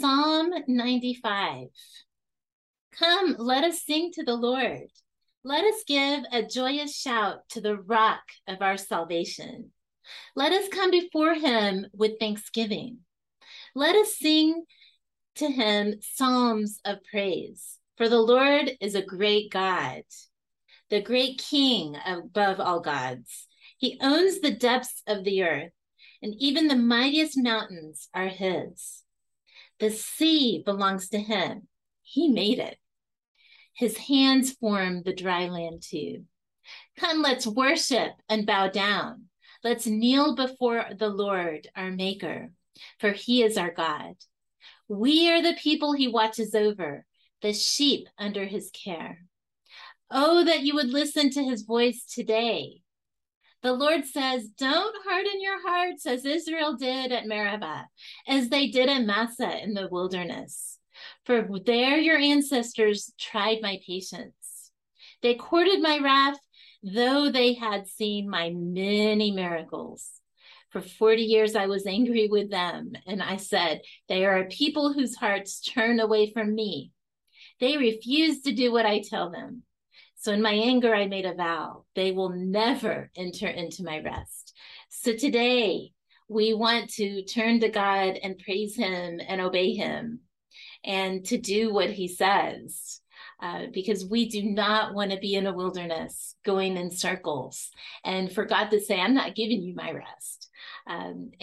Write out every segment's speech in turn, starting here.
Psalm 95. Come, let us sing to the Lord. Let us give a joyous shout to the rock of our salvation. Let us come before him with thanksgiving. Let us sing to him psalms of praise. For the Lord is a great God, the great King above all gods. He owns the depths of the earth, and even the mightiest mountains are his. The sea belongs to him. He made it. His hands form the dry land too. Come, let's worship and bow down. Let's kneel before the Lord, our Maker, for he is our God. We are the people he watches over, the sheep under his care. Oh, that you would listen to his voice today. The Lord says, don't harden your hearts as Israel did at Meribah, as they did at Massah in the wilderness. For there your ancestors tried my patience. They courted my wrath, though they had seen my many miracles. For 40 years I was angry with them, and I said, they are a people whose hearts turn away from me. They refuse to do what I tell them. So in my anger, I made a vow. They will never enter into my rest. So today, we want to turn to God and praise him and obey him and to do what he says, because we do not want to be in a wilderness going in circles and for God to say, I'm not giving you my rest.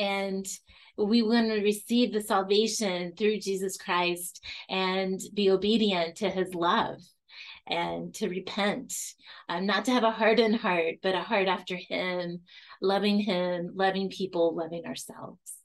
And we want to receive the salvation through Jesus Christ and be obedient to his love, and to repent, not to have a hardened heart, but a heart after him, loving people, loving ourselves.